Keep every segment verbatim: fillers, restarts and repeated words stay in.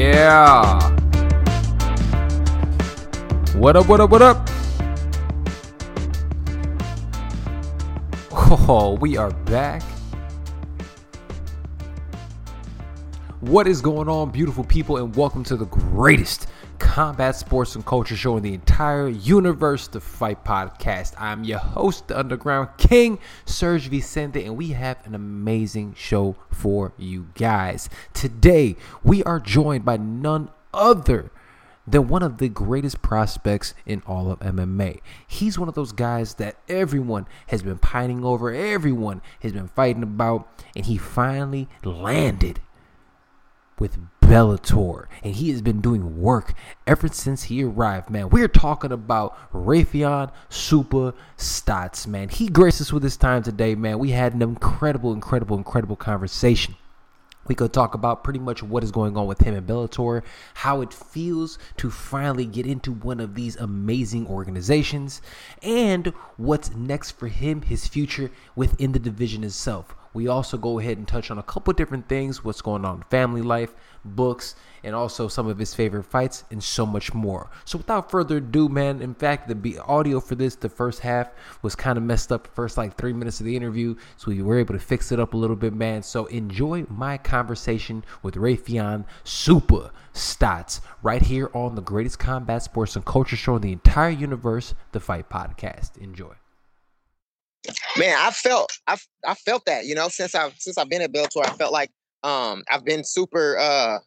Yeah. What up, what up, what up? Oh, we are back. What is going on, beautiful people, and welcome to the greatest combat sports and culture show in the entire universe, The Fight Podcast. I'm your host, the Underground King, Serge Vicente, and we have an amazing show for you guys. Today, we are joined by none other than one of the greatest prospects in all of M M A. He's one of those guys that everyone has been pining over, everyone has been fighting about, and he finally landed with Bellator, and he has been doing work ever since he arrived, man. We're talking about Raufeon Super Stots, man. He graced us with his time today, man. We had an incredible, incredible, incredible conversation. We could talk about pretty much what is going on with him in Bellator, how it feels to finally get into one of these amazing organizations, and what's next for him, his future within the division itself. We also go ahead and touch on a couple different things, what's going on in family life, books, and also some of his favorite fights, and so much more. So without further ado, man, in fact, the audio for this, the first half, was kind of messed up the first like three minutes of the interview, so we were able to fix it up a little bit, man. So enjoy my conversation with Raufeon Super Stots right here on the greatest combat sports and culture show in the entire universe, The Fight Podcast. Enjoy. Man, I felt I I felt that, you know, since I've since I've been at Bellator, I felt like um I've been super uh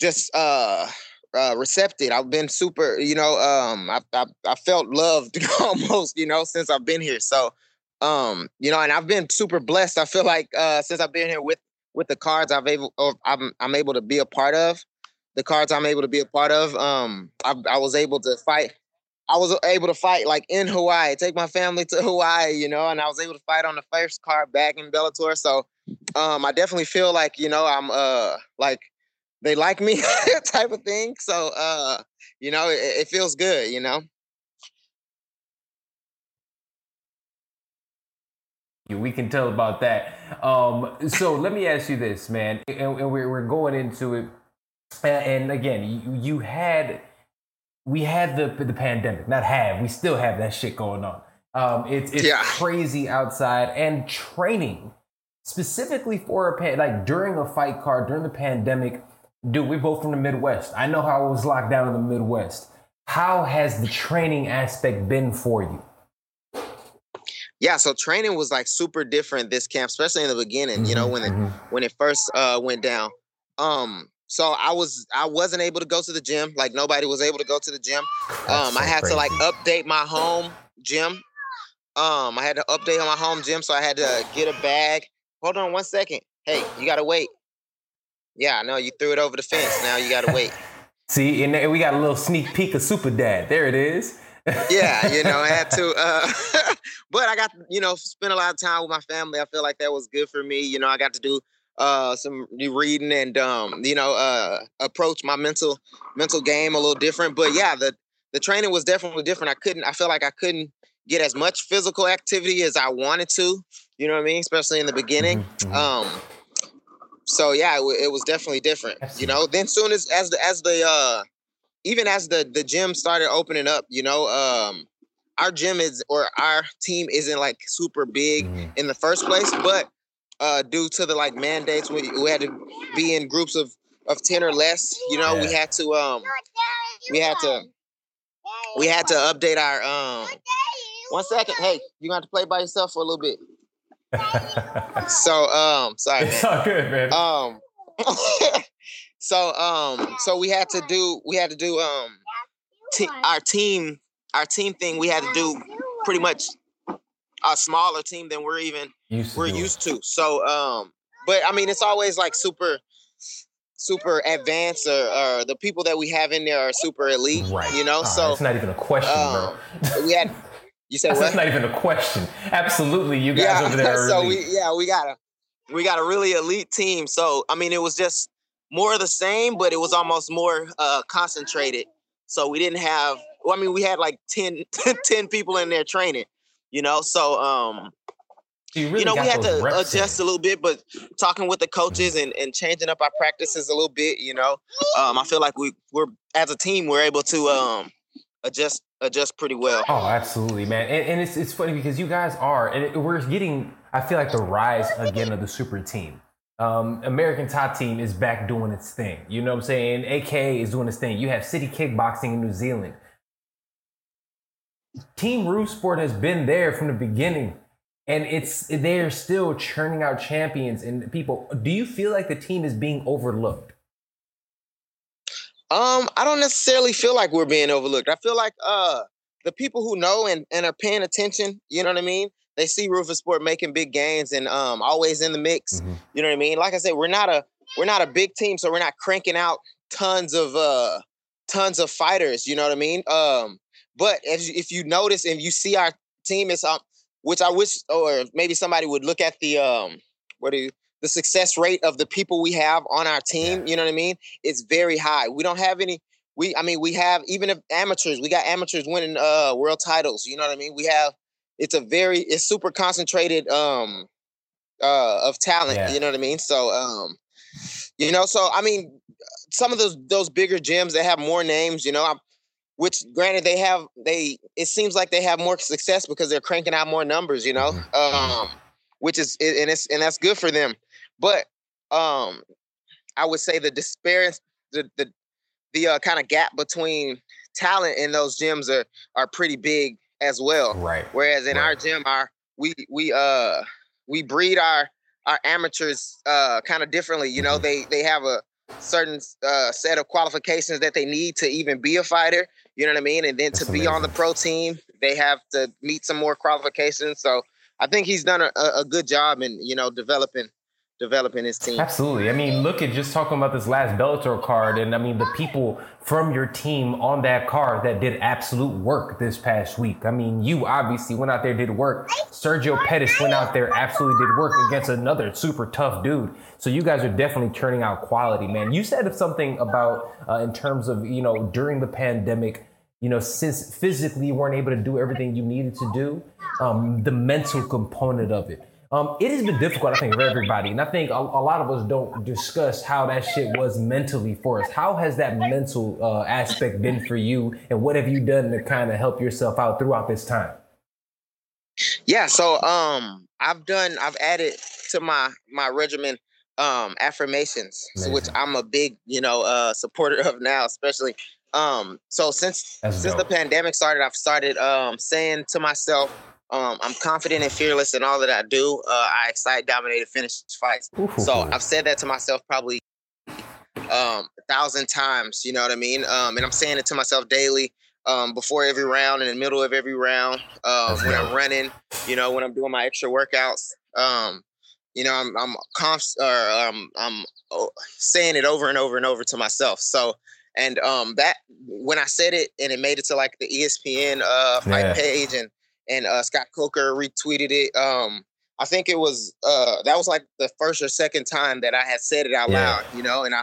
just uh, uh receptive. I've been super, you know, um I, I I felt loved almost, you know, since I've been here. So um, you know, and I've been super blessed. I feel like uh since I've been here with with the cards I've able or I'm I'm able to be a part of, the cards I'm able to be a part of. Um I I was able to fight I was able to fight like in Hawaii, take my family to Hawaii, you know, and I was able to fight on the first card back in Bellator. So um, I definitely feel like, you know, I'm uh, like they like me type of thing. So, uh, you know, it, it feels good, you know. We can tell about that. Um, so let me ask you this, man, and, and we're, we're going into it. And, and again, you, you had... We had the the pandemic, not have. We still have that shit going on. Um, it's it's yeah. crazy outside, and training specifically for a pan, like during a fight card during the pandemic. Dude, we're both from the Midwest. I know how it was locked down in the Midwest. How has the training aspect been for you? Yeah, so training was like super different this camp, especially in the beginning. Mm-hmm. You know, when it when it first uh, went down. Um, So I was I wasn't able to go to the gym. Like nobody was able to go to the gym. Um, so I had crazy. to like update my home gym. Um, I had to update on my home gym, so I had to get a bag. Hold on one second. Hey, you gotta wait. Yeah, I know you threw it over the fence. Now you gotta wait. See, and we got a little sneak peek of Super Dad. There it is. Yeah, you know, I had to. Uh, but I got you know spent a lot of time with my family. I feel like that was good for me. You know, I got to do. Uh, some new reading and um, you know, uh, approach my mental mental game a little different. But yeah, the the training was definitely different. I couldn't. I felt like I couldn't get as much physical activity as I wanted to. You know what I mean? Especially in the beginning. Um, so yeah, it, it was definitely different. You know. Then soon as as the as the uh, even as the the gym started opening up, you know, um, our gym is or our team isn't like super big in the first place, but. Uh, due to the like mandates, we, we had to be in groups of, of ten or less. You know, yeah. we had to um, we had to we had to update our um. One second, hey, you gonna have to play by yourself for a little bit. so um, sorry, man. It's all good, man. Um, so um, so we had to do we had to do um, t- our team our team thing. We had to do pretty much. A smaller team than we're even used we're used to. So, um, but I mean, it's always like super, super advanced, or, or the people that we have in there are super elite, right? You know, uh, so it's not even a question, um, bro. We had you said that's not even a question. Absolutely, you guys yeah, over there. Are so elite. we yeah we got a we got a really elite team. So I mean, it was just more of the same, but it was almost more uh, concentrated. So we didn't have. Well, I mean, we had like ten, ten people in there training. You know, so um, So you, really you know, we had to adjust in. a little bit, but talking with the coaches and, and changing up our practices a little bit, you know, um, I feel like we, we're, as a team, we're able to um, adjust adjust pretty well. Oh, absolutely, man. And, and it's it's funny because you guys are, and it, we're getting, I feel like, the rise again of the super team. Um, American Top Team is back doing its thing. You know what I'm saying? A K A is doing its thing. You have City Kickboxing in New Zealand. Team Rufus Sport has been there from the beginning. And it's they are still churning out champions and people. Do you feel like the team is being overlooked? Um, I don't necessarily feel like we're being overlooked. I feel like uh, the people who know and, and are paying attention, you know what I mean? They see Rufus Sport making big gains and um, always in the mix. Mm-hmm. You know what I mean? Like I said, we're not a we're not a big team, so we're not cranking out tons of uh, tons of fighters. You know what I mean? Um, but if, if you notice and you see our team, it's um, which I wish, or maybe somebody would look at the um, what do you, the success rate of the people we have on our team. Yeah. You know what I mean? It's very high. We don't have any. We I mean, we have even if amateurs. We got amateurs winning uh, world titles. You know what I mean? We have. It's a very, it's super concentrated um, uh, of talent. Yeah. You know what I mean? So, um, you know, so, I mean, some of those, those bigger gyms that have more names, you know, I, which granted they have, they, it seems like they have more success because they're cranking out more numbers, you know, um, which is, and it's, and that's good for them. But um, I would say the disparity, the, the, the uh, kind of gap between talent in those gyms are, are pretty big as well. Right. Whereas in right. our gym, our we we uh we breed our our amateurs uh kind of differently. You know, they they have a certain uh set of qualifications that they need to even be a fighter, you know what I mean? And then That's to amazing. be on the pro team, they have to meet some more qualifications. So I think he's done a, a good job in, you know, developing developing his team. Absolutely. I mean, look at just talking about this last Bellator card, and I mean the people from your team on that card that did absolute work this past week. I mean, you obviously went out there, did work. Sergio Pettis went out there, absolutely did work against another super tough dude. So you guys are definitely turning out quality, man. You said something about uh, in terms of, you know, during the pandemic, you know, since physically you weren't able to do everything you needed to do, um, the mental component of it. Um, it has been difficult, I think, for everybody. And I think a, a lot of us don't discuss how that shit was mentally for us. How has that mental uh, aspect been for you? And what have you done to kind of help yourself out throughout this time? Yeah, so um, I've done, I've added to my, my regimen um, affirmations, Amazing. which I'm a big, you know, uh, supporter of now, especially. Um, so since That's since dope. the pandemic started, I've started um, saying to myself, Um, I'm confident and fearless in all that I do. Uh, I excite, dominate, and finish fights. Ooh. So I've said that to myself probably um, a thousand times, you know what I mean? Um, and I'm saying it to myself daily um, before every round, in the middle of every round, um, when I'm running, you know, when I'm doing my extra workouts. Um, you know, I'm I'm, conf- or, um, I'm saying it over and over and over to myself. So, and um, that when I said it and it made it to like the E S P N uh, fight yeah. page and And uh, Scott Coker retweeted it. Um, I think it was uh, that was like the first or second time that I had said it out yeah. loud, you know. And I,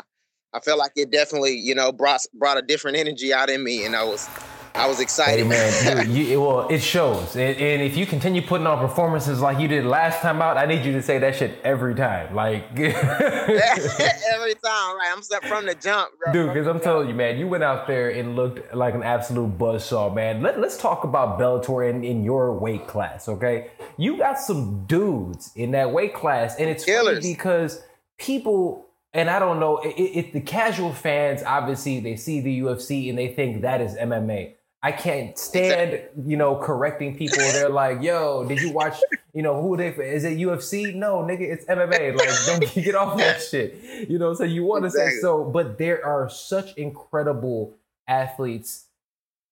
I felt like it definitely, you know, brought brought a different energy out in me, and I was, I was excited. Hey, man, dude, you, well, it shows. And, and if you continue putting on performances like you did last time out, I need you to say that shit every time, like every time. Right, I'm set from the jump, bro. Dude, because I'm telling you, man, you went out there and looked like an absolute buzzsaw, man. Let, let's talk about Bellator in, in your weight class, okay? You got some dudes in that weight class, and it's Killers. funny because people. And I don't know, if the casual fans, obviously, they see the U F C and they think that is M M A. I can't stand, exactly. you know, correcting people. They're like, yo, did you watch, you know, who they, is it U F C? No, nigga, it's M M A. Like, don't get off that shit. You know, so you want to exactly. say so. But there are such incredible athletes,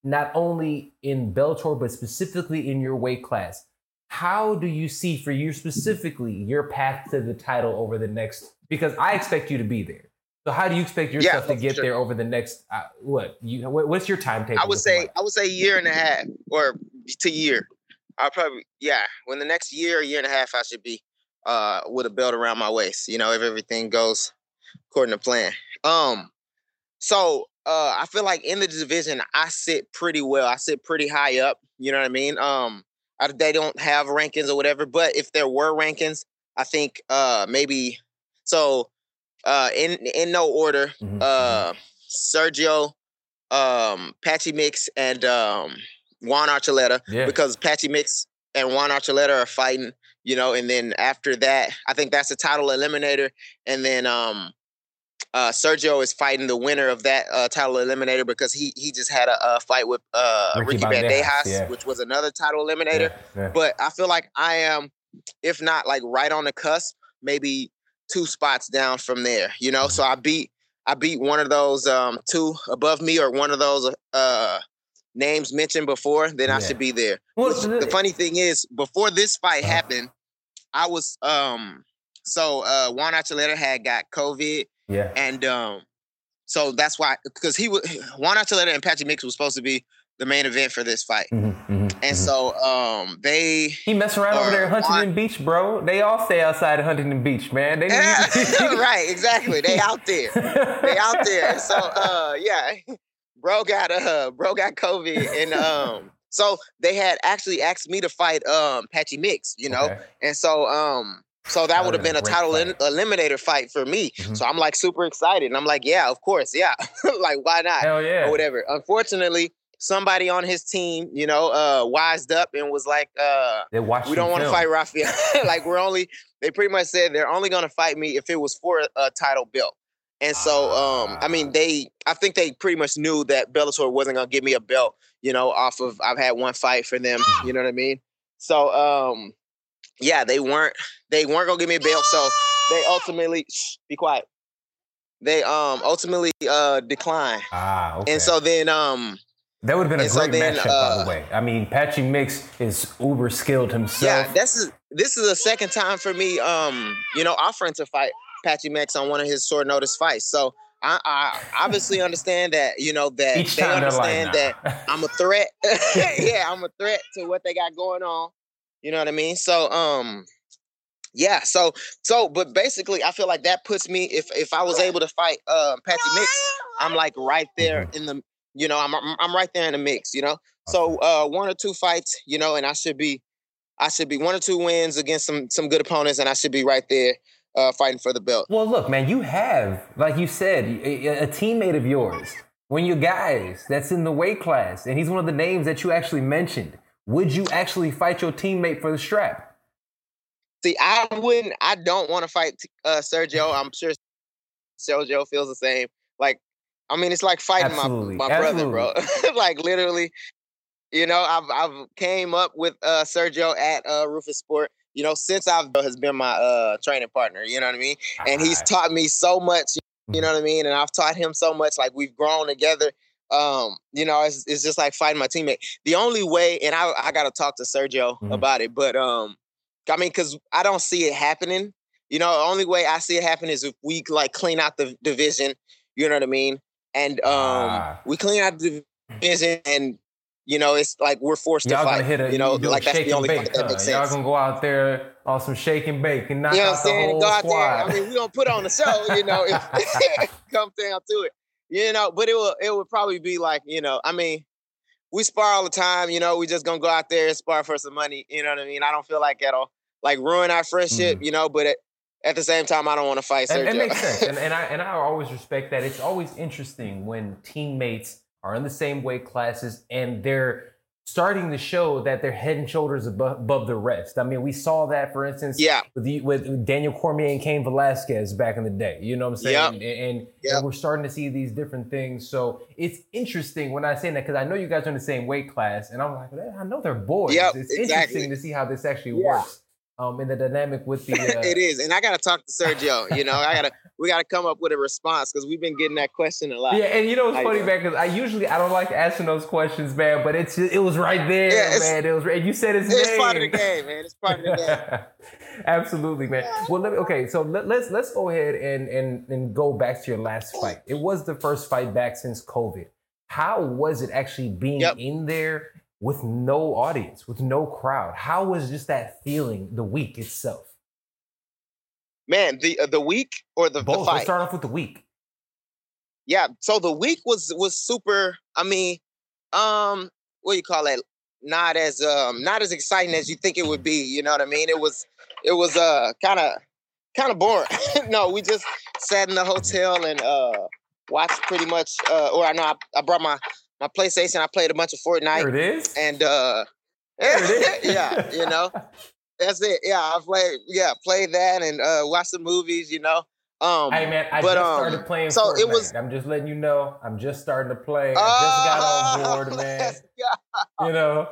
not only in Bellator, but specifically in your weight class. How do you see for you specifically your path to the title over the next, because I expect you to be there. So how do you expect yourself yeah, to get sure. there over the next, uh, what, you, what's your timetable? I would say, like? I would say year and a half or to year. I'll probably, yeah. When the next year, year and a half, I should be uh, with a belt around my waist, you know, if everything goes according to plan. Um, so uh, I feel like in the division, I sit pretty well. I sit pretty high up. You know what I mean? Um, I, they don't have rankings or whatever, but if there were rankings, I think uh, maybe so uh, in in no order, mm-hmm. uh, Sergio, um, Patchy Mix, and um, Juan Archuleta, yeah. because Patchy Mix and Juan Archuleta are fighting, you know, and then after that, I think that's a title eliminator, and then um, uh, Sergio is fighting the winner of that uh, title eliminator because he he just had a, a fight with uh, Ricky, Ricky Bandejas, Bandejas yeah. which was another title eliminator. Yeah, yeah. But I feel like I am, if not like right on the cusp, maybe two spots down from there, you know. So I beat I beat one of those um, two above me or one of those uh, names mentioned before, then yeah. I should be there. Well, the funny thing is, before this fight uh-huh. happened, I was um, so uh, Juan Archuleta had got COVID, yeah, and um, so that's why, because he was Juan Archuleta and Patchy Mix was supposed to be the main event for this fight. Mm-hmm. And so um, they... He mess around over there at Huntington on, Beach, bro. They all stay outside of Huntington Beach, man. They yeah, right, exactly. They out there. They out there. So, uh, yeah, bro got uh, bro got COVID. And um, so they had actually asked me to fight um, Patchy Mix, you know? Okay. And so um, so that, that would have been a title in, eliminator fight for me. Mm-hmm. So I'm, like, super excited. And I'm like, yeah, of course, yeah. Like, why not? Hell yeah. Or whatever. Unfortunately... Somebody on his team, you know, uh, wised up and was like, uh, we don't want to fight Raufeon. Like, we're only, they pretty much said they're only going to fight me if it was for a, a title belt. And so, um, I mean, they, I think they pretty much knew that Bellator wasn't going to give me a belt, you know, off of, I've had one fight for them, you know what I mean? So, um, yeah, they weren't, they weren't going to give me a belt. So they ultimately, shh, be quiet. They um, ultimately uh, declined. Ah, okay. And so then, um, that would have been a and great so then, matchup, uh, by the way. I mean, Patchy Mix is uber skilled himself. Yeah, this is this is the second time for me, um, you know, offering to fight Patchy Mix on one of his short notice fights. So I, I obviously understand that, you know, that Each they understand like, nah. that I'm a threat. Yeah, I'm a threat to what they got going on. You know what I mean? So, um, yeah. So, so, but basically, I feel like that puts me if if I was able to fight uh, Patchy Mix, I'm like right there in the. You know, I'm I'm right there in the mix, you know? So uh, one or two fights, you know, and I should be, I should be one or two wins against some some good opponents, and I should be right there uh, fighting for the belt. Well, look, man, you have, like you said, a, a teammate of yours, when your guys that's in the weight class, and he's one of the names that you actually mentioned, would you actually fight your teammate for the strap? See, I wouldn't, I don't want to fight uh, Sergio. I'm sure Sergio feels the same. Like, I mean, it's like fighting Absolutely. my, my Absolutely. brother, bro. Like, literally, you know, I've I've came up with uh, Sergio at uh, Rufus Sport, you know, since I've has been my uh, training partner, you know what I mean? And he's taught me so much, you know what I mean? And I've taught him so much, like, we've grown together. Um, you know, it's, it's just like fighting my teammate. The only way, and I, I got to talk to Sergio mm-hmm. about it, but, um, I mean, because I don't see it happening. You know, the only way I see it happen is if we, like, clean out the division, you know what I mean? And um, ah. we clean out the division, and you know, it's like we're forced Y'all to fight. Hit a, you know, like that's the only bake, fight that huh? makes sense. Y'all gonna go out there on some shake and bake and knock you know out the whole go out squad. There. I mean, we gonna put on the show, you know, if it comes down to it, you know. But it will, it would probably be like, you know, I mean, we spar all the time, you know. We just gonna go out there and spar for some money, you know what I mean? I don't feel like that'll like ruin our friendship, mm-hmm. you know. But it, at the same time, I don't want to fight Sergio. It makes sense, and, and I and I always respect that. It's always interesting when teammates are in the same weight classes and they're starting to show that they're head and shoulders above, above the rest. I mean, we saw that, for instance, yeah. with, the, with Daniel Cormier and Cain Velasquez back in the day. You know what I'm saying? Yep. And, and, yep. and we're starting to see these different things. So it's interesting when I say that, because I know you guys are in the same weight class, and I'm like, I know they're boys. Yep, it's exactly. interesting to see how this actually yeah. works. Um, in the dynamic with the, uh... it is, and I gotta talk to Sergio. You know, I gotta, we gotta come up with a response because we've been getting that question a lot. Yeah, and you know what's funny, man? Because I usually I don't like asking those questions, man. But it's it was right there, yeah, man. It was, and you said his it's name. It's part of the game, man. It's part of the game. Absolutely, man. Well, let me, okay, so let, let's let's go ahead and and and go back to your last fight. It was the first fight back since COVID. How was it actually being yep. in there? With no audience, with no crowd? How was just that feeling, the week itself? Man, the uh, the week or the, Both. the fight? Let's start off with the week. Yeah, so the week was was super, I mean, um, what do you call that? not as um, not as exciting as you think it would be. You know what I mean? It was it was uh kind of kind of boring. No, we just sat in the hotel and uh, watched pretty much. Uh, or I know I, I brought my my PlayStation. I played a bunch of Fortnite. There it is. And uh, it is. Yeah, you know. That's it. Yeah, I played. Yeah, played that and uh, watched the movies. You know. Um, hey man, I but, just started um, playing so Fortnite. It was, I'm just letting you know. I'm just starting to play. I just got on board, man. Let's go. You know.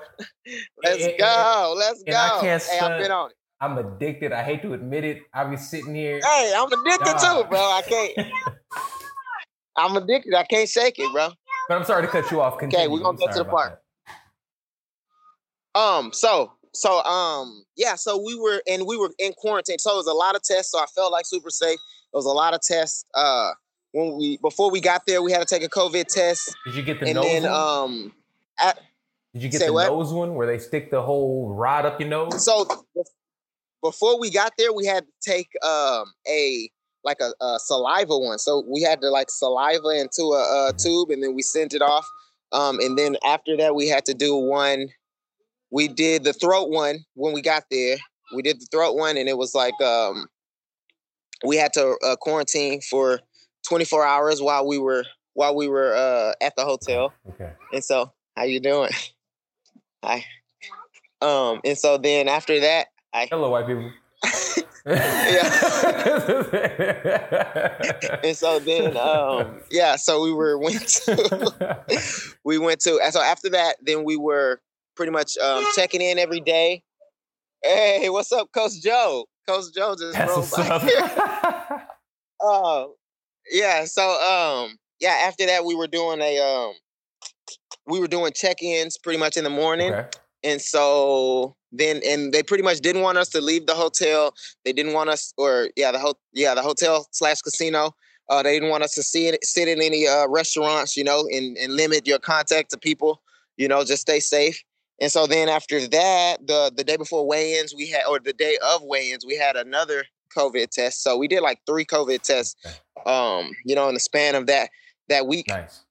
Let's and, go. And, let's and go. I can't hey, I've been on it. I'm addicted. I hate to admit it. I be sitting here. Hey, I'm addicted nah. too, bro. I can't. I'm addicted. I can't shake it, bro. But I'm sorry to cut you off. Continue. Okay, we're gonna I'm get to the part. That. Um. So. So. Um. Yeah. So we were and we were in quarantine. So it was a lot of tests. So I felt like super safe. It was a lot of tests. Uh, when we before we got there, we had to take a COVID test. Did you get the and nose then, one? Um, I, Did you get the what? nose one where they stick the whole rod up your nose? So before we got there, we had to take um, a like a, a saliva one. So we had to like saliva into a, a tube, and then we sent it off. Um, and then after that, we had to do one. We did the throat one when we got there. We did the throat one, and it was like. Um, We had to uh, quarantine for twenty-four hours while we were while we were uh, at the hotel. Okay. And so, how you doing? Hi. Um. And so then after that, I hello white people. yeah. and so then, um, yeah. So we were went to we went to. And so after that, then we were pretty much um, checking in every day. Hey, what's up, Coach Joe? Coach Joe just rolled by here. Oh, yeah. So, um, yeah. After that, we were doing a, um, we were doing check-ins pretty much in the morning, okay. and so then, and they pretty much didn't want us to leave the hotel. They didn't want us, or yeah, the ho- yeah, the hotel slash casino. Uh, they didn't want us to see it, sit in any uh, restaurants, you know, and, and limit your contact to people. You know, just stay safe. And so then after that, the, the day before weigh-ins, we had, or the day of weigh-ins, we had another COVID test. So we did like three COVID tests, um, you know, in the span of that that week. Nice.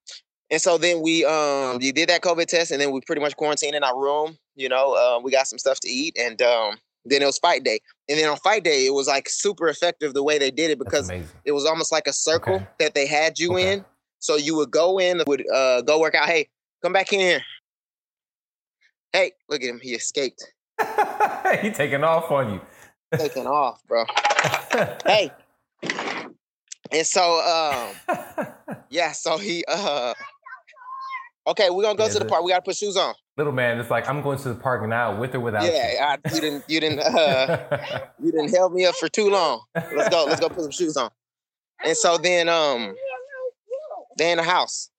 And so then we um, we did that COVID test, and then we pretty much quarantined in our room. You know, uh, we got some stuff to eat, and um, then it was fight day. And then on fight day, it was like super effective the way they did it because it was almost like a circle okay. that they had you okay. in. So you would go in, would uh, go work out. Hey, come back in here. Hey, look at him. He escaped. He taking off on you. Taking off, bro. Hey. And so, um, yeah, so he, uh, okay, we're going to go yeah, to the park. We got to put shoes on. Little man, it's like, I'm going to the park now with or without yeah, you. Yeah, you didn't, you didn't, uh, you didn't held me up for too long. Let's go. Let's go put some shoes on. And so then, um, they're in the house.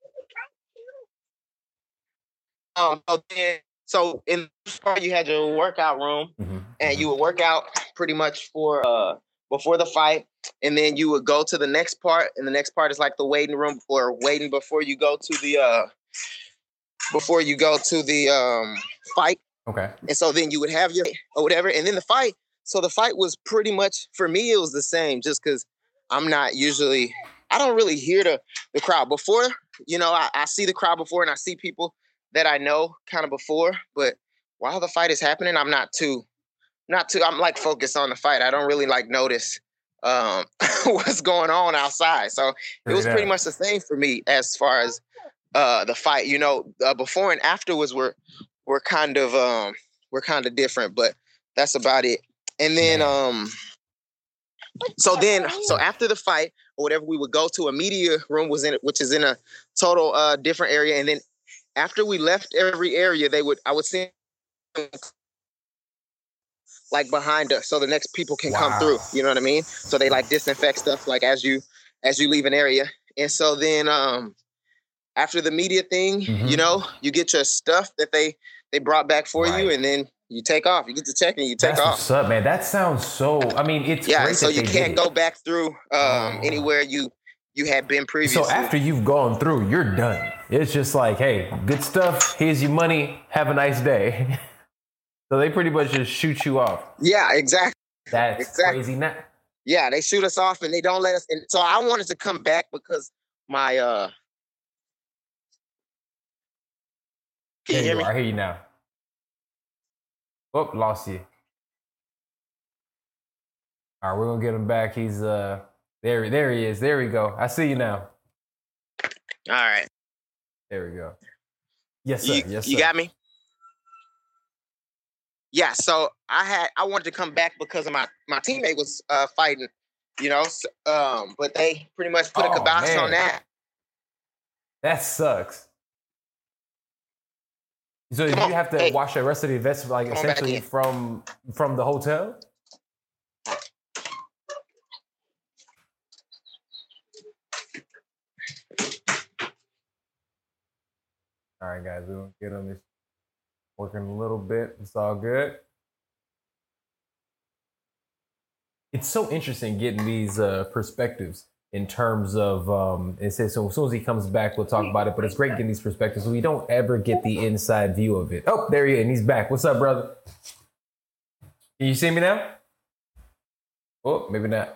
Um, so then, So in the part you had your workout room, mm-hmm. and you would work out pretty much for uh, before the fight, and then you would go to the next part, and the next part is like the waiting room or waiting before you go to the uh, before you go to the um, fight. Okay. And so then you would have your or whatever, and then the fight. So the fight was pretty much for me it was the same, just because I'm not usually I don't really hear the the crowd before. You know, I, I see the crowd before, and I see people that I know kind of before, but while the fight is happening, I'm not too, not too, I'm like focused on the fight. I don't really like notice um, what's going on outside. So it was pretty much the same for me as far as uh, the fight, you know, uh, before and afterwards were, were kind of, um, we're kind of different, but that's about it. And then, um, so then, so after the fight or whatever, we would go to a media room was in it, which is in a total uh, different area. And then, after we left every area, they would I would send like behind us, so the next people can wow. come through. You know what I mean? So they like disinfect stuff like as you as you leave an area. And so then um, after the media thing, mm-hmm. you know, you get your stuff that they they brought back for right. you, and then you take off. You get to check and you take That's off. What's up, man? That sounds so. I mean, it's yeah. Great so that you they can't go back through um, oh. anywhere you. You had been previously. So after you've gone through, you're done. It's just like, hey, good stuff. Here's your money. Have a nice day. So they pretty much just shoot you off. Yeah, exactly. That's exactly. crazy. Not- yeah, they shoot us off and they don't let us. And so I wanted to come back because my. Uh... Can you hear me? I hear you now. Oh, lost you. All right, we're gonna get him back. He's uh there. There he is. There we go. I see you now. All right. There we go. Yes, sir. You, yes, sir. You got me. Yeah. So I had I wanted to come back because of my my teammate was uh, fighting, you know. So, um, but they pretty much put oh, a kibosh man. on that. That sucks. So you have to hey. watch the rest of the events, like come essentially from from the hotel. All right, guys, we don't get on this. Working a little bit. It's all good. It's so interesting getting these uh, perspectives in terms of, um, it says, so as soon as he comes back, we'll talk about it, but it's great getting these perspectives. We don't ever get the inside view of it. Oh, there he is. And he's back. What's up, brother? Can you see me now? Oh, maybe not.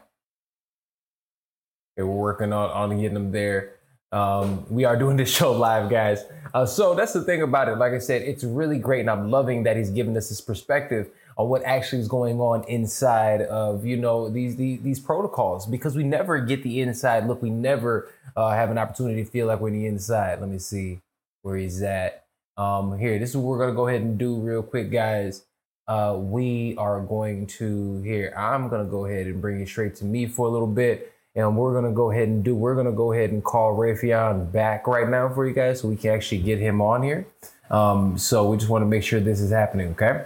Okay, we're working on, on getting him there. Um, we are doing this show live, guys. Uh, so that's the thing about it. Like I said, it's really great. And I'm loving that he's giving us his perspective on what actually is going on inside of, you know, these, these, these protocols, because we never get the inside look. We never uh, have an opportunity to feel like we're on the inside. Let me see where he's at. Um, here, this is what we're going to go ahead and do real quick, guys. Uh, we are going to here. I'm going to go ahead and bring it straight to me for a little bit. And we're going to go ahead and do, we're going to go ahead and call Raufeon back right now for you guys so we can actually get him on here. Um, so we just want to make sure this is happening, okay?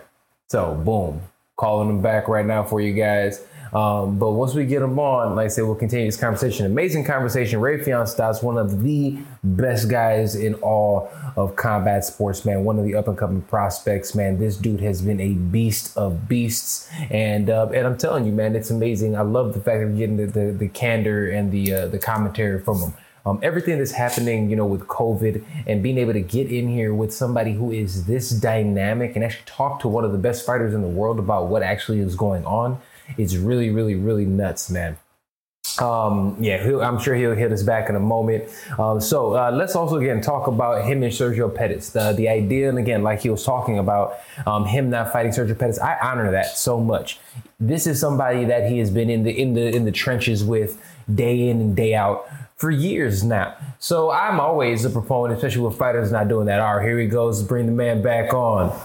So, boom, calling him back right now for you guys. Um, but once we get him on, like I said, we'll continue this conversation. Amazing conversation. Raufeon Stots, one of the best guys in all of combat sports, man. One of the up-and-coming prospects, man. This dude has been a beast of beasts. And uh, and I'm telling you, man, it's amazing. I love the fact that we're getting the, the, the candor and the uh, the commentary from him. Um, everything that's happening, you know, with COVID and being able to get in here with somebody who is this dynamic and actually talk to one of the best fighters in the world about what actually is going on. It's really, really, really nuts, man. Um, yeah, he'll, I'm sure he'll hit us back in a moment. Um, so uh, let's also, again, talk about him and Sergio Pettis. The, the idea, and again, like he was talking about, um, him not fighting Sergio Pettis, I honor that so much. This is somebody that he has been in the in the, in the trenches with day in and day out for years now. So I'm always a proponent, especially with fighters not doing that. All right, here he goes. Bring the man back on.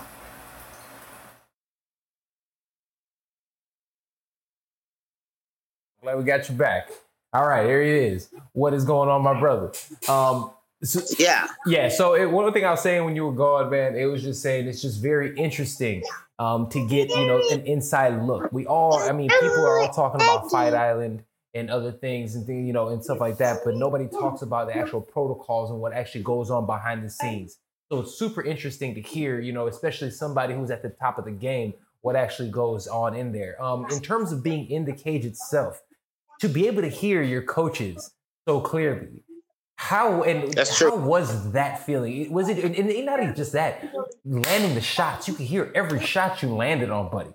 Glad we got you back. All right, here he is. What is going on, my brother? Um, so, yeah. Yeah, so it, one thing I was saying when you were gone, man, it was just saying it's just very interesting um, to get, you know, an inside look. We all, I mean, people are all talking about Fight Island and other things and things, you know, and stuff like that, but nobody talks about the actual protocols and what actually goes on behind the scenes. So it's super interesting to hear, you know, especially somebody who's at the top of the game, what actually goes on in there. Um, in terms of being in the cage itself, to be able to hear your coaches so clearly, how and That's how true. was that feeling? Was it and not even just that landing the shots? You could hear every shot you landed on, buddy.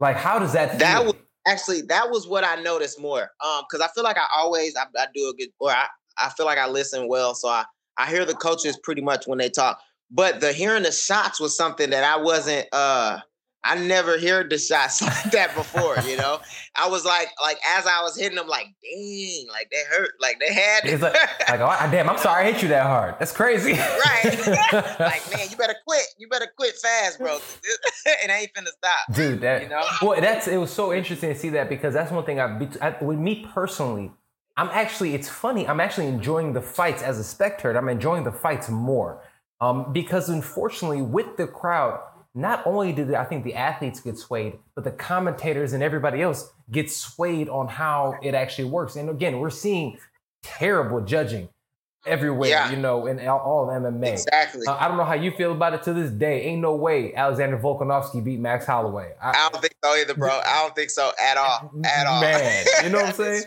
Like, how does that? Feel? That was actually that was what I noticed more because um, I feel like I always I, I do a good or I, I feel like I listen well, so I I hear the coaches pretty much when they talk. But the hearing the shots was something that I wasn't. Uh, I never heard the shots like that before, you know? I was like, like as I was hitting them, like, dang, like they hurt. Like they had it. It's like, like, oh, damn, I'm sorry I hit you that hard. That's crazy. Right. Like, man, you better quit. You better quit fast, bro. It ain't finna stop. Dude, that, you know? Well, that's, it was so interesting to see that because that's one thing I, I with me personally, I'm actually, it's funny, I'm actually enjoying the fights as a spectator. I'm enjoying the fights more um, because unfortunately with the crowd, not only do the, I think the athletes get swayed, but the commentators and everybody else get swayed on how it actually works. And again, we're seeing terrible judging everywhere, yeah. you know, in all of M M A. Exactly. Uh, I don't know how you feel about it to this day. Ain't no way Alexander Volkanovsky beat Max Holloway. I, I don't think so either, bro. I don't think so at all. At all. Man, you know what I'm saying?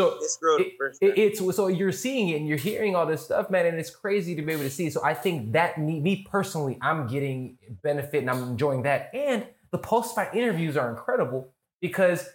So it's, it, it, it's so you're seeing it and you're hearing all this stuff, man, and it's crazy to be able to see. So I think that me, me personally, I'm getting benefit and I'm enjoying that. And the post-fight interviews are incredible because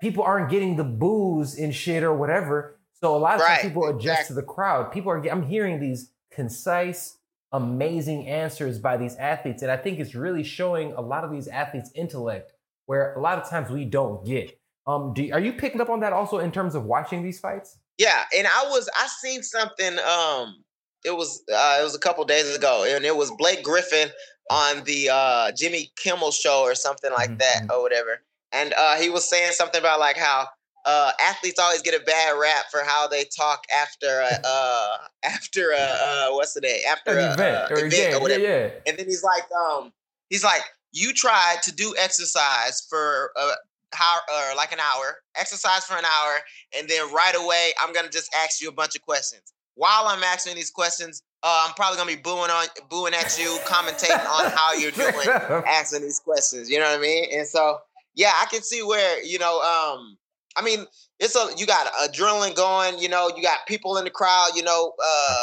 people aren't getting the boos and shit or whatever. So a lot of right. people adjust exactly. to the crowd. People are. I'm hearing these concise, amazing answers by these athletes. And I think it's really showing a lot of these athletes' intellect where a lot of times we don't get. Um, do, are you picking up on that also in terms of watching these fights? Yeah, and I was I seen something. Um, it was uh, it was a couple days ago, and it was Blake Griffin on the uh, Jimmy Kimmel Show or something like mm-hmm. that or whatever. And uh, he was saying something about like how uh, athletes always get a bad rap for how they talk after a, uh, after a, uh, what's the name? After an event, uh, event yeah, or whatever. Yeah, yeah. And then he's like, um, he's like, you tried to do exercise for uh, how or uh, like an hour, exercise for an hour, and then right away I'm gonna just ask you a bunch of questions. While I'm asking these questions, uh, I'm probably gonna be booing on booing at you, commentating on how you're doing, asking these questions. You know what I mean? And so. Yeah, I can see where, you know, um, I mean, it's a you got adrenaline going, you know, you got people in the crowd, you know,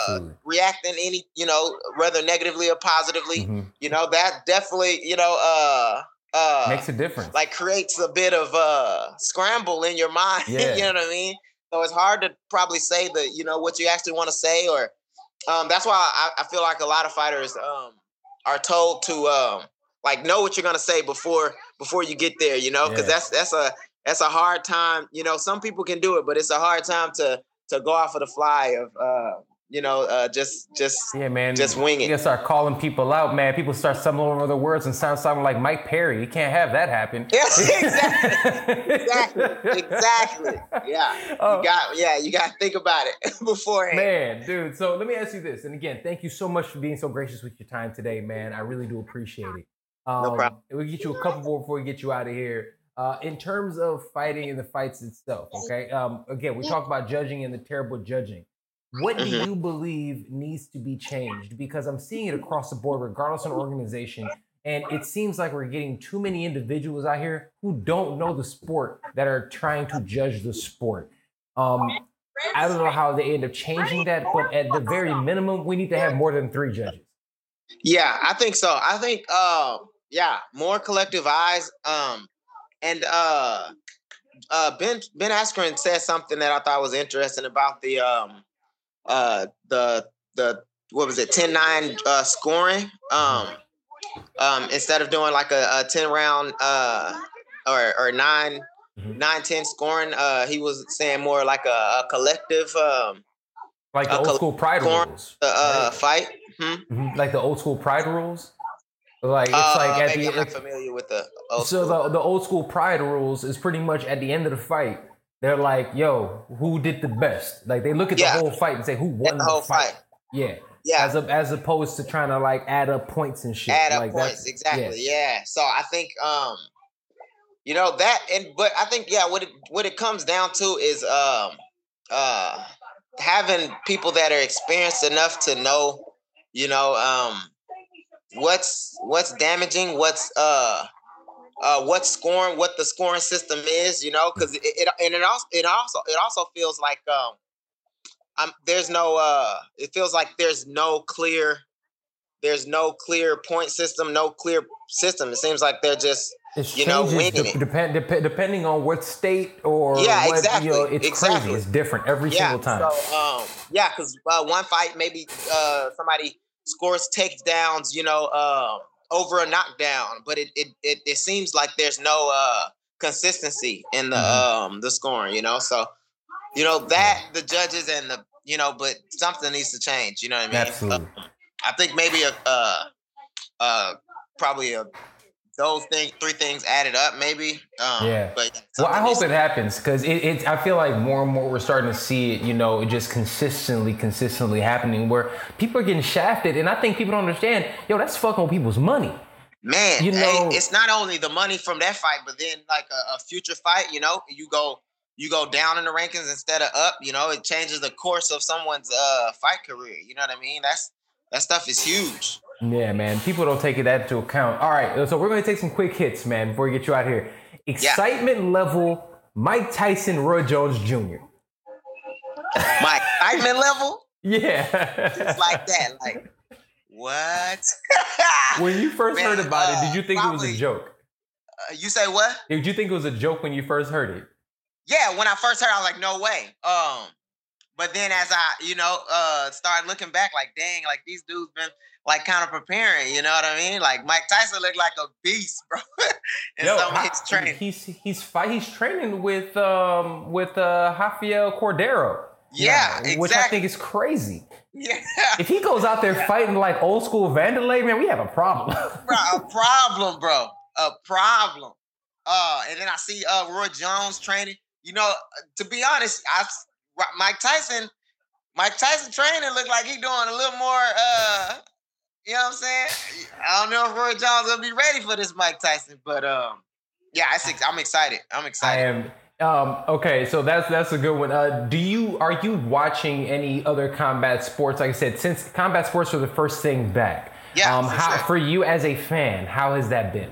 uh, reacting any, you know, whether negatively or positively, mm-hmm. you know, that definitely, you know, uh, uh, makes a difference, like creates a bit of uh scramble in your mind. Yeah. You know what I mean? So it's hard to probably say that, you know, what you actually want to say, or um, that's why I, I feel like a lot of fighters um, are told to um, like know what you're going to say before before you get there, you know, because yeah. that's that's a that's a hard time. You know, some people can do it, but it's a hard time to to go off of the fly of, uh, you know, uh, just just yeah, man. just wing it. You gotta start calling people out, man. People start stumbling over the words and sound sounding like Mike Perry. You can't have that happen. Yeah, exactly. exactly. Exactly. Yeah. Oh. You got, yeah, you got to think about it beforehand. Man, dude. So let me ask you this. And again, thank you so much for being so gracious with your time today, man. I really do appreciate it. Um, no problem. We'll get you a couple more before we get you out of here. Uh, in terms of fighting and the fights itself, okay? Um, again, we talked about judging and the terrible judging. What mm-hmm. do you believe needs to be changed? Because I'm seeing it across the board, regardless of organization, and it seems like we're getting too many individuals out here who don't know the sport that are trying to judge the sport. Um, I don't know how they end up changing that, but at the very minimum, we need to have more than three judges. Yeah, I think so. I think... Uh... Yeah, more collective eyes. Um, and uh, uh, Ben Ben Askren said something that I thought was interesting about the um, uh, the the what was it ten nine uh, scoring. Um, um, instead of doing like a, a ten round uh, or or nine mm-hmm. nine ten scoring, uh, he was saying more like a, a collective, um, like the old school pride rules. The uh, fight, mm-hmm. Mm-hmm. like the old school pride rules. Like it's uh, like at maybe the, I'm not familiar with the old so school. the the old school pride rules is pretty much at the end of the fight they're like, yo, who did the best? Like they look at yeah. the whole fight and say who won the, the whole fight. fight. Yeah, yeah. As a, as opposed to trying to like add up points and shit. Add like up points, exactly. Yeah. yeah. So I think um, you know that, and but I think yeah, what it what it comes down to is um uh having people that are experienced enough to know, you know um. what's what's damaging, what's uh uh what's scoring, what the scoring system is, you know, because it, it and it also it also it also feels like um I'm there's no uh it feels like there's no clear there's no clear point system, no clear system. It seems like they're just it you know winning de- it. Depend, de- depending on what state or yeah, what, exactly. you know, it's exactly. crazy. It's different every yeah, single time. So um yeah, because uh, one fight maybe uh somebody scores takedowns, you know, uh, over a knockdown, but it, it it it seems like there's no uh consistency in the mm-hmm. um the scoring, you know. So, you know that the judges and the you know, but something needs to change. You know what I mean? Absolutely. Uh, I think maybe a uh uh probably a those things three things added up maybe. Um, yeah. But well, I hope it happens because it, it. I feel like more and more we're starting to see it, you know, just consistently, consistently happening where people are getting shafted, and I think people don't understand. Yo, that's fucking with people's money. Man, you know, it's not only the money from that fight, but then like a, a future fight. You know, you go you go down in the rankings instead of up. You know, it changes the course of someone's uh, fight career. You know what I mean? That's that stuff is huge. Yeah, man. People don't take that into account. All right, so we're going to take some quick hits, man, before we get you out here. Excitement yeah. level, Mike Tyson, Roy Jones Junior My excitement level? Yeah. Just like that. Like, what? When you first man, heard about uh, it, did you think probably, it was a joke? Uh, you say what? Did you think it was a joke when you first heard it? Yeah, when I first heard it, I was like, no way. Um, But then as I, you know, uh, started looking back, like, dang, like these dudes been like kind of preparing, you know what I mean? Like Mike Tyson looked like a beast, bro. And Yo, so he's training. He's he's fight, he's training with um with uh, Rafael Cordero. Yeah, now, exactly. Which I think is crazy. Yeah. If he goes out there yeah. fighting like old school Vanderlei, man, we have a problem. Bro, a problem, bro. A problem. Uh, and then I see uh Roy Jones training. You know, to be honest, I. Mike Tyson, Mike Tyson training looked like he doing a little more, uh, you know what I'm saying? I don't know if Roy Jones will be ready for this Mike Tyson, but um, yeah, I'm excited. I'm excited. I am. Um, okay, so that's that's a good one. Uh, do you are you watching any other combat sports? Like I said, since combat sports are the first thing back, yeah. Um, for, how, sure. for you as a fan, how has that been?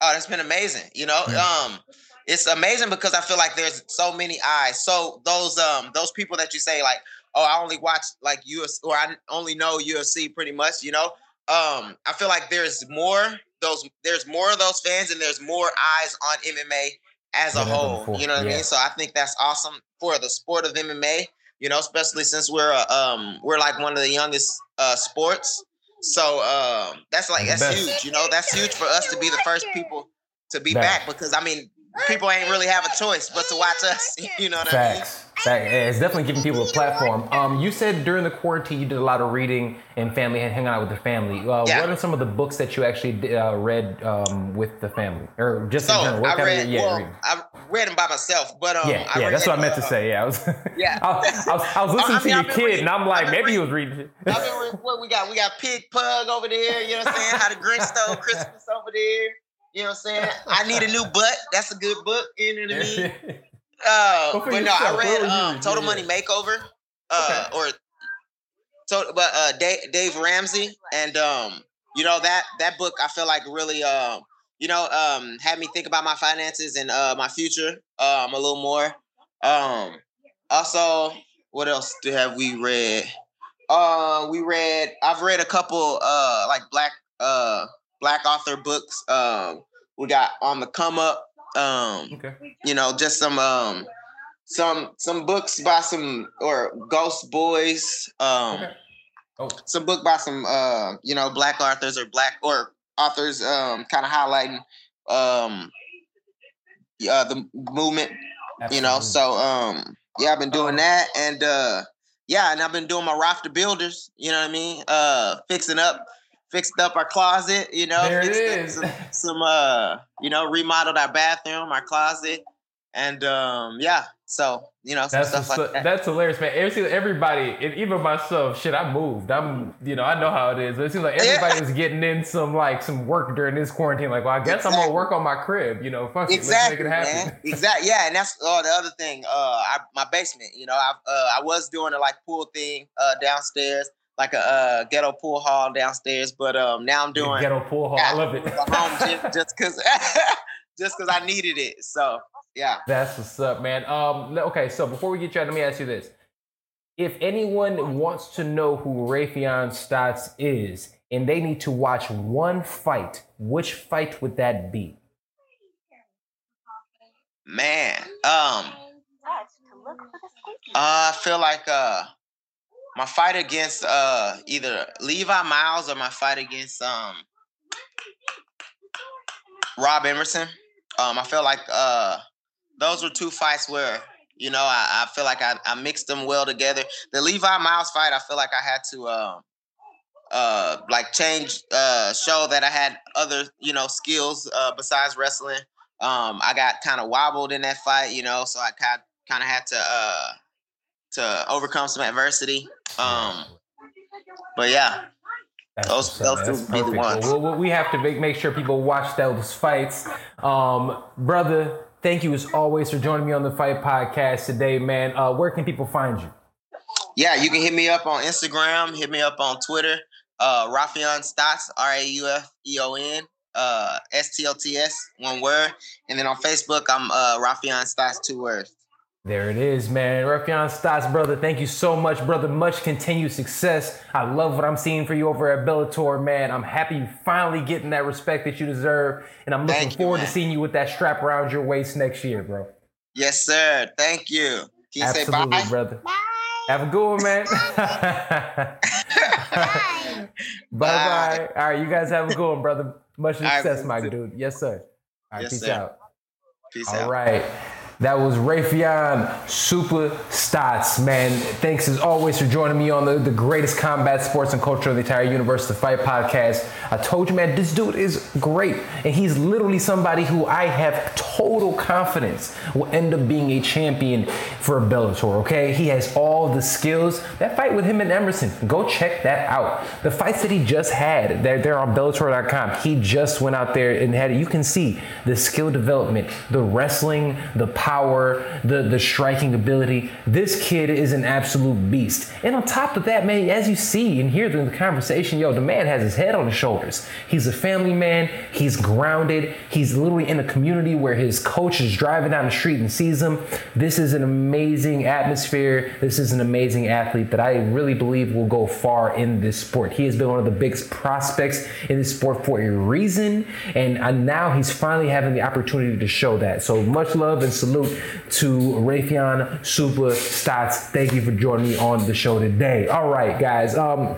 Oh, that's been amazing. You know, mm-hmm. um. It's amazing because I feel like there's so many eyes. So those um those people that you say like, oh, I only watch like U F C or I only know U F C pretty much, you know. Um, I feel like there's more those there's more of those fans and there's more eyes on M M A as a whole. You know what yeah. I mean? So I think that's awesome for the sport of M M A. You know, especially since we're uh, um we're like one of the youngest uh, sports. So um, that's like that's huge. You know, that's huge for us to be the first people to be back, back because I mean. People ain't really have a choice but to watch us, you know what Facts. I mean? Facts. It's definitely giving people a platform. Um, you said during the quarantine you did a lot of reading and family and hanging out with the family. Uh, yeah. What are some of the books that you actually uh, read um, with the family? Or just so in general? What I, read, of, yeah, well, reading? I read them by myself. But, um, yeah, I yeah read, that's what I meant uh, to say. Yeah, I was, yeah. I, I, was, I was listening I mean, to your kid reading, and I'm like, maybe reading, he was reading. I've been reading what we got. We got Pig Pug over there, you know what I'm saying? How the Grinch Stole Christmas over there. You know what I'm saying? I Need a New Butt. That's a good book. You know what I mean? Uh, but no, yourself? I read um, Total Money Makeover, uh, okay. or to, but uh, Dave, Dave Ramsey, and um, you know that that book I feel like really um, uh, you know um, had me think about my finances and uh, my future um, a little more. Um, also, what else do have we read? Uh, we read. I've read a couple uh, like black. Uh, Black author books. Um, we got On the Come Up. Um, okay. You know, just some um, some some books by some or Ghost Boys. Um, okay. oh. Some book by some uh, you know black authors or black or authors um, kind of highlighting um, uh, the movement. Absolutely. You know, so um, yeah, I've been doing that, and uh, yeah, and I've been doing my Roster Builders. You know what I mean? Uh, fixing up. Fixed up our closet, you know. There fixed it is. Some, some, uh, you know, remodeled our bathroom, our closet, and um, yeah. So, you know, some that's stuff a, like that. That's hilarious, man. It seems like everybody, and even myself, shit, I moved. I'm, you know, I know how it is. But it seems like everybody was yeah. getting in some like some work during this quarantine. Like, well, I guess exactly. I'm gonna work on my crib, you know. Fuck it, exactly, let's make it happen. Man. Exactly. Yeah, and that's oh, the other thing. Uh, I, my basement. You know, I uh, I was doing a like pool thing uh, downstairs. Like a uh, ghetto pool hall downstairs, but um, now I'm doing ghetto pool hall. I love it. Home gym just because, just because I needed it. So yeah, that's what's up, man. Um, okay, so before we get you out, let me ask you this: if anyone wants to know who Raufeon Stots is and they need to watch one fight, which fight would that be? Man, um, I feel like uh. My fight against uh, either Levi Miles or my fight against um, Rob Emerson. Um, I feel like uh, those were two fights where, you know, I, I feel like I, I mixed them well together. The Levi Miles fight, I feel like I had to, uh, uh, like, change, uh, show that I had other, you know, skills uh, besides wrestling. Um, I got kind of wobbled in that fight, you know, so I kind of had to... Uh, to overcome some adversity. Um, but yeah, that's those, those two would be the ones. Well, we have to make, make sure people watch those fights. Um, brother, thank you as always for joining me on the Fight Podcast today, man. Uh, where can people find you? Yeah, you can hit me up on Instagram, hit me up on Twitter, uh, Raufeon Stots, R A U F E O N, uh, S T O T S, one word. And then on Facebook, I'm uh, Raufeon Stots, two words. There it is, man. Raufeon Stots, brother. Thank you so much, brother. Much continued success. I love what I'm seeing for you over at Bellator, man. I'm happy you finally getting that respect that you deserve. And I'm looking you, forward man. to seeing you with that strap around your waist next year, bro. Yes, sir. Thank you. Can you Absolutely, say bye? Brother. Bye. Have a good one, man. Bye. Bye-bye. All right, you guys have a good one, brother. Much success, my dude. Yes, sir. All right, yes, peace sir. out. Peace All out. All right. That was Raufeon Super Stots, man. Thanks as always for joining me on the, the greatest combat sports and culture of the entire universe, The Fight Podcast. I told you, man, this dude is great. And he's literally somebody who I have total confidence will end up being a champion for Bellator, okay? He has all the skills. That fight with him and Emerson, go check that out. The fights that he just had, they're, they're on Bellator dot com. He just went out there and had it. You can see the skill development, the wrestling, the power. Power, the, the striking ability. This kid is an absolute beast. And on top of that, man, as you see and hear during the conversation, yo, the man has his head on his shoulders. He's a family man. He's grounded. He's literally in a community where his coach is driving down the street and sees him. This is an amazing atmosphere. This is an amazing athlete that I really believe will go far in this sport. He has been one of the biggest prospects in this sport for a reason. And now he's finally having the opportunity to show that. So much love and salute to Raufeon Super Stots. Thank you for joining me on the show today. All right, guys. Um,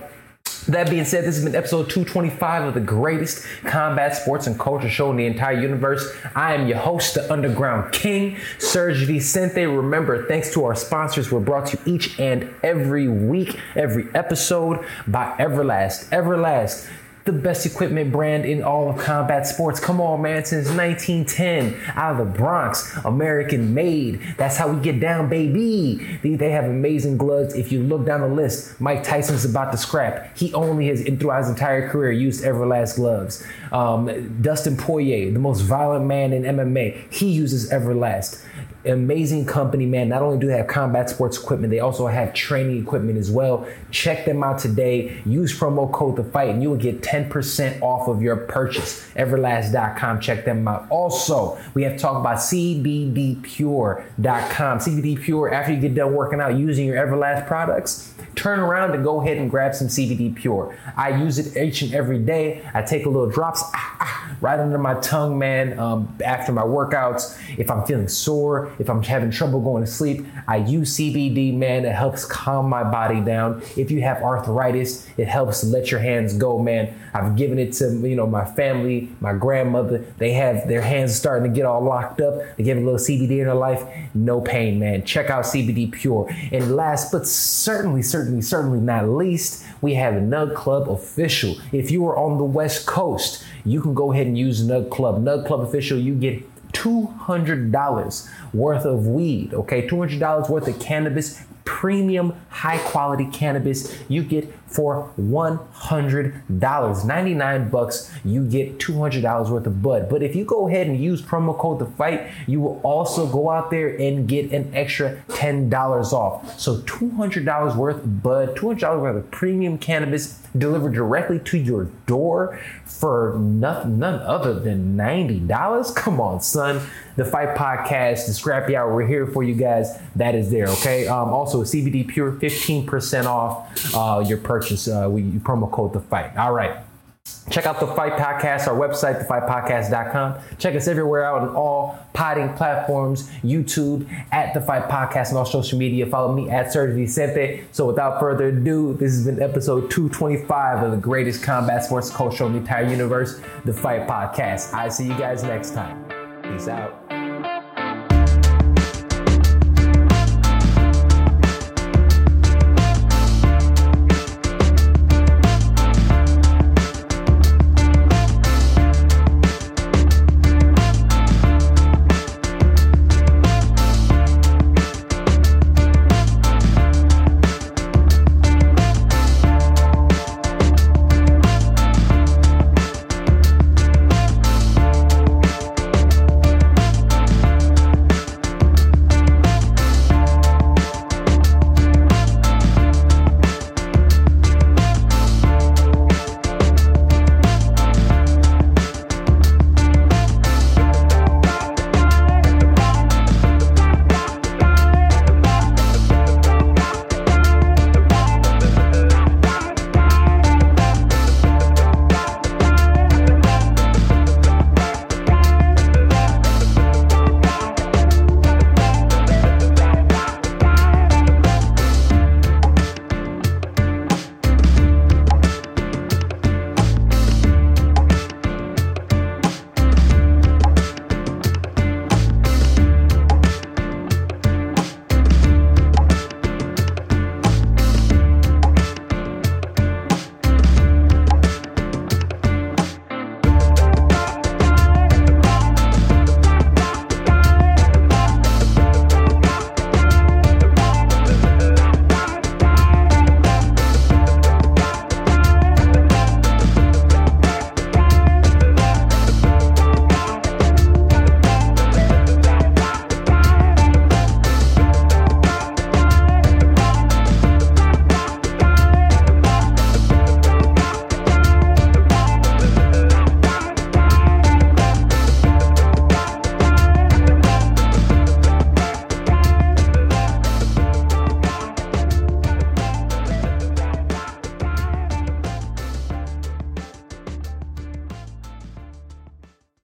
that being said, this has been episode two twenty-five of the greatest combat sports and culture show in the entire universe. I am your host, the Underground King, Serge Vicente. Remember, thanks to our sponsors, we're brought to you each and every week, every episode by Everlast. Everlast. The best equipment brand in all of combat sports. Come on, man, since nineteen ten, out of the Bronx, American made. That's how we get down, baby. They have amazing gloves. If you look down the list, Mike Tyson's about to scrap. He only has, throughout his entire career, used Everlast gloves. Um, Dustin Poirier, the most violent man in M M A, he uses Everlast. Amazing company, man. Not only do they have combat sports equipment, they also have training equipment as well. Check them out today. Use promo code The Fight and you will get ten percent off of your purchase. Everlast dot com. Check them out. Also, we have talked about C B D Pure dot com. C B D Pure, after you get done working out using your Everlast products, turn around and go ahead and grab some C B D Pure. I use it each and every day. I take a little drops ah, ah, right under my tongue, man, um, after my workouts. If I'm feeling sore, if I'm having trouble going to sleep, I use C B D, man. It helps calm my body down. If you have arthritis, it helps let your hands go, man. I've given it to, you know, my family, my grandmother. They have their hands starting to get all locked up. They give a little C B D in their life. No pain, man. Check out C B D Pure. And last but certainly, certainly, certainly not least, we have Nug Club Official. If you are on the West Coast, you can go ahead and use Nug Club. Nug Club Official, you get two hundred dollars worth of weed, okay? two hundred dollars worth of cannabis, premium, high-quality cannabis. You get for one hundred dollars, ninety-nine bucks, you get two hundred dollars worth of bud. But if you go ahead and use promo code The Fight, you will also go out there and get an extra ten dollars off. So two hundred dollars worth of bud, two hundred dollars worth of premium cannabis delivered directly to your door for nothing, none other than ninety dollars. Come on, son. The Fight Podcast, the Scrappy Hour, we're here for you guys. That is there, okay? Um, also, C B D Pure, fifteen percent off uh, your purchase. Is, uh, we you promo code The Fight. All right. Check out The Fight Podcast, our website, the fight podcast dot com. Check us everywhere out on all podding platforms, YouTube, at The Fight Podcast, and all social media. Follow me at Serge Vicente. So without further ado, this has been episode two twenty-five of the greatest combat sports culture in the entire universe, The Fight Podcast. I see you guys next time. Peace out.